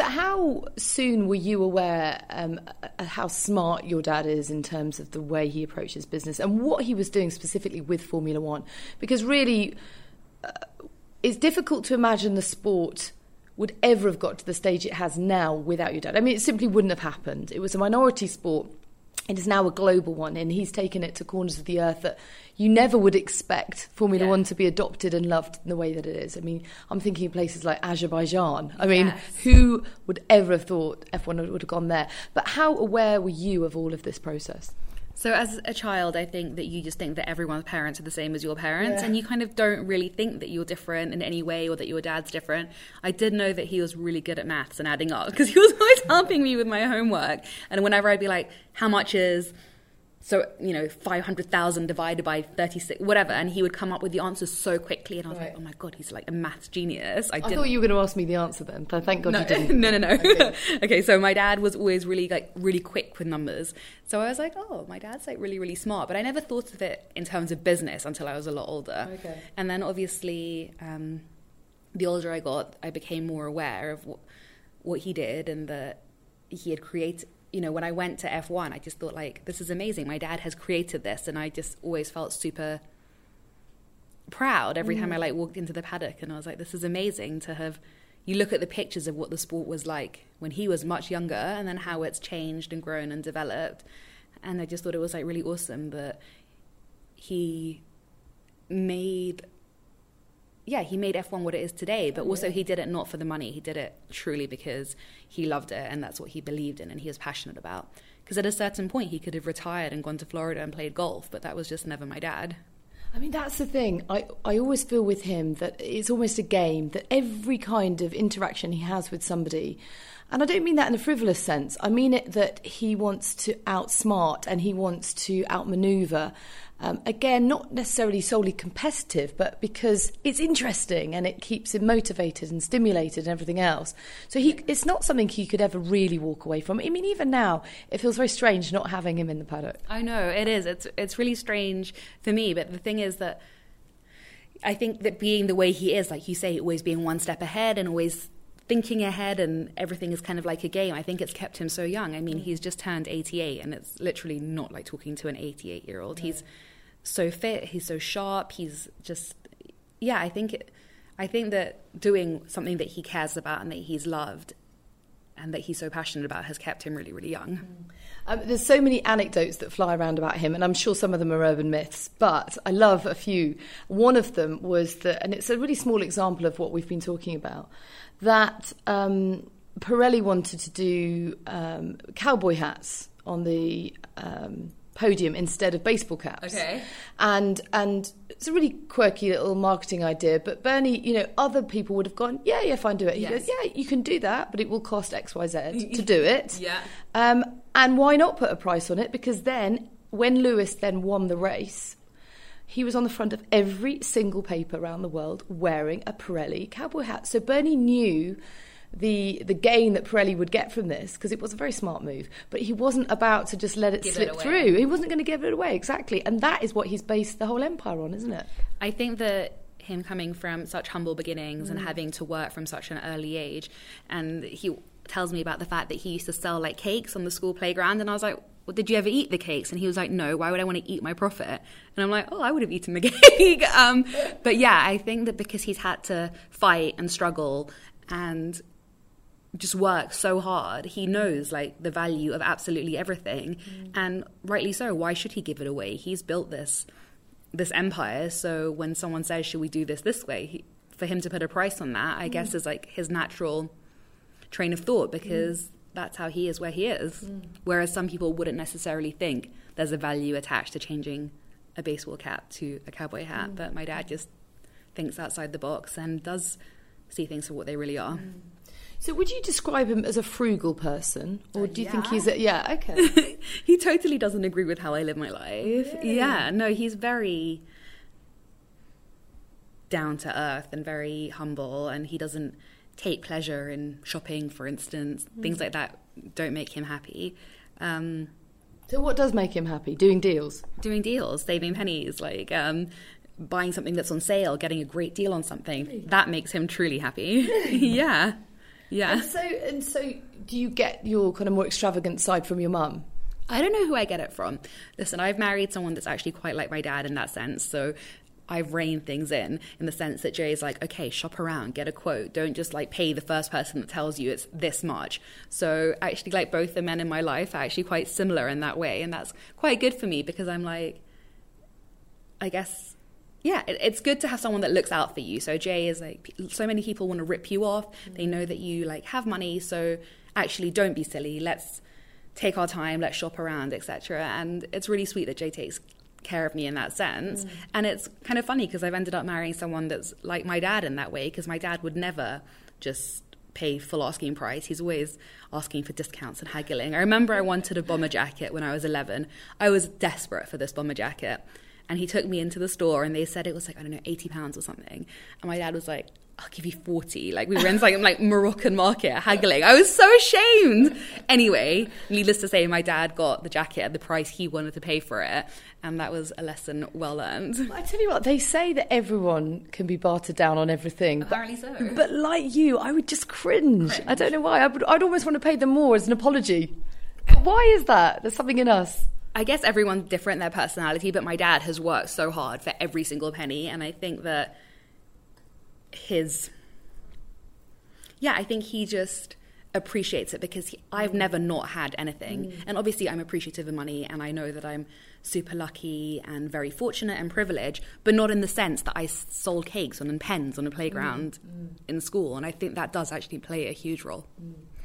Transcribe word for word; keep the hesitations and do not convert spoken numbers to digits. So how soon were you aware um, how smart your dad is in terms of the way he approaches business and what he was doing specifically with Formula One? Because really, uh, it's difficult to imagine the sport would ever have got to the stage it has now without your dad. I mean, it simply wouldn't have happened. It was a minority sport. It is now a global one, and he's taken it to corners of the earth that you never would expect Formula yeah. One to be adopted and loved in the way that it is. I mean, I'm thinking of places like Azerbaijan. I mean, yes. Who would ever have thought F one would have gone there? But how aware were you of all of this process? So as a child, I think that you just think that everyone's parents are the same as your parents, yeah. and you kind of don't really think that you're different in any way or that your dad's different. I did know that he was really good at maths and adding up because he was always helping me with my homework. And whenever I'd be like, how much is, so, you know, five hundred thousand divided by thirty-six, whatever. And he would come up with the answers so quickly. And I was right. like, oh my God, he's like a maths genius. I, I didn't... thought you were going to ask me the answer then, but thank God no, you didn't. No, no, no. Okay. okay, so my dad was always really, like, really quick with numbers. So I was like, oh, my dad's like really, really smart. But I never thought of it in terms of business until I was a lot older. Okay. And then obviously, um, the older I got, I became more aware of what, what he did and that he had created. You know, when I went to F one, I just thought, like, this is amazing. My dad has created this. And I just always felt super proud every mm. time I, like, walked into the paddock. And I was like, this is amazing to have... You look at the pictures of what the sport was like when he was much younger and then how it's changed and grown and developed. And I just thought it was, like, really awesome that he made... Yeah, he made F one what it is today, but also he did it not for the money. He did it truly because he loved it and that's what he believed in and he was passionate about. Because at a certain point, he could have retired and gone to Florida and played golf, but that was just never my dad. I mean, that's the thing. I, I always feel with him that it's almost a game, that every kind of interaction he has with somebody, and I don't mean that in a frivolous sense. I mean it that he wants to outsmart and he wants to outmaneuver. Um, again, not necessarily solely competitive, but because it's interesting and it keeps him motivated and stimulated and everything else. So he, it's not something he could ever really walk away from. I mean, even now, it feels very strange not having him in the paddock. I know, it is. It's, it's really strange for me. But the thing is that I think that being the way he is, like you say, always being one step ahead and always thinking ahead and everything is kind of like a game, I think it's kept him so young. I mean, he's just turned eighty-eight and it's literally not like talking to an eighty-eight-year-old. No. He's... so fit, he's so sharp, he's just, yeah, I think it, I think that doing something that he cares about and that he's loved and that he's so passionate about has kept him really, really young. Mm. Um, there's so many anecdotes that fly around about him, and I'm sure some of them are urban myths, but I love a few. One of them was that, and it's a really small example of what we've been talking about, that um, Pirelli wanted to do um, cowboy hats on the... Um, podium instead of baseball caps. Okay. And and it's a really quirky little marketing idea, but Bernie, you know, other people would have gone, yeah, yeah, fine, do it. He yes. goes, yeah, you can do that, but it will cost X Y Z to do it. yeah. Um, and why not put a price on it? Because then, when Lewis then won the race, he was on the front of every single paper around the world wearing a Pirelli cowboy hat. So Bernie knew the the gain that Pirelli would get from this, because it was a very smart move, but he wasn't about to just let it give slip it through. He wasn't going to give it away, exactly. And that is what he's based the whole empire on, isn't it? I think that him coming from such humble beginnings mm. and having to work from such an early age, and he tells me about the fact that he used to sell, like, cakes on the school playground, and I was like, well, did you ever eat the cakes? And he was like, no, why would I want to eat my profit? And I'm like, oh, I would have eaten the cake. um, but yeah, I think that because he's had to fight and struggle and just works so hard, he knows, like, the value of absolutely everything. mm. And rightly so. Why should he give it away? He's built this this empire, so when someone says, should we do this this way, he, for him to put a price on that, I mm. guess is, like, his natural train of thought, because mm. that's how he is where he is. mm. Whereas some people wouldn't necessarily think there's a value attached to changing a baseball cap to a cowboy hat. mm. But my dad just thinks outside the box and does see things for what they really are. mm. So would you describe him as a frugal person? Or do you yeah. think he's a... Yeah, okay. He totally doesn't agree with how I live my life. Really? Yeah, no, he's very down to earth and very humble. And he doesn't take pleasure in shopping, for instance. Mm. Things like that don't make him happy. Um, so what does make him happy? Doing deals? Doing deals, saving pennies, like... Um, buying something that's on sale, getting a great deal on something. Really? That makes him truly happy. Really? Yeah. Yeah. And so, and so do you get your kind of more extravagant side from your mum? I don't know who I get it from. Listen, I've married someone that's actually quite like my dad in that sense, so I've reined things in, in the sense that Jay's like, okay, shop around, get a quote. Don't just like pay the first person that tells you it's this much. So actually, like, both the men in my life are actually quite similar in that way. And that's quite good for me, because I'm like, I guess, yeah, it, it's good to have someone that looks out for you. So Jay is like, so many people want to rip you off. Mm-hmm. They know that you like have money. So actually, don't be silly. Let's take our time. Let's shop around, et cetera. And it's really sweet that Jay takes care of me in that sense. Mm. And it's kind of funny because I've ended up marrying someone that's like my dad in that way, because my dad would never just pay full asking price. He's always asking for discounts and haggling. I remember I wanted a bomber jacket when I was eleven. I was desperate for this bomber jacket, and he took me into the store and they said it was like, I don't know, eighty pounds or something, and my dad was like, I'll give you forty. Like, we were in like, like Moroccan market haggling. I was so ashamed. Anyway, needless to say, my dad got the jacket at the price he wanted to pay for it, and that was a lesson well earned. I tell you what, they say that everyone can be bartered down on everything. Apparently but, so. But like you, I would just cringe. cringe. I don't know why. I would, I'd almost want to pay them more as an apology. But why is that? There's something in us. I guess everyone's different in their personality, but my dad has worked so hard for every single penny, and I think that his yeah I think he just appreciates it, because he, I've never not had anything. Mm. And obviously I'm appreciative of money, and I know that I'm super lucky and very fortunate and privileged, but not in the sense that I sold cakes on and pens on a playground mm. Mm. in school. And I think that does actually play a huge role. Mm.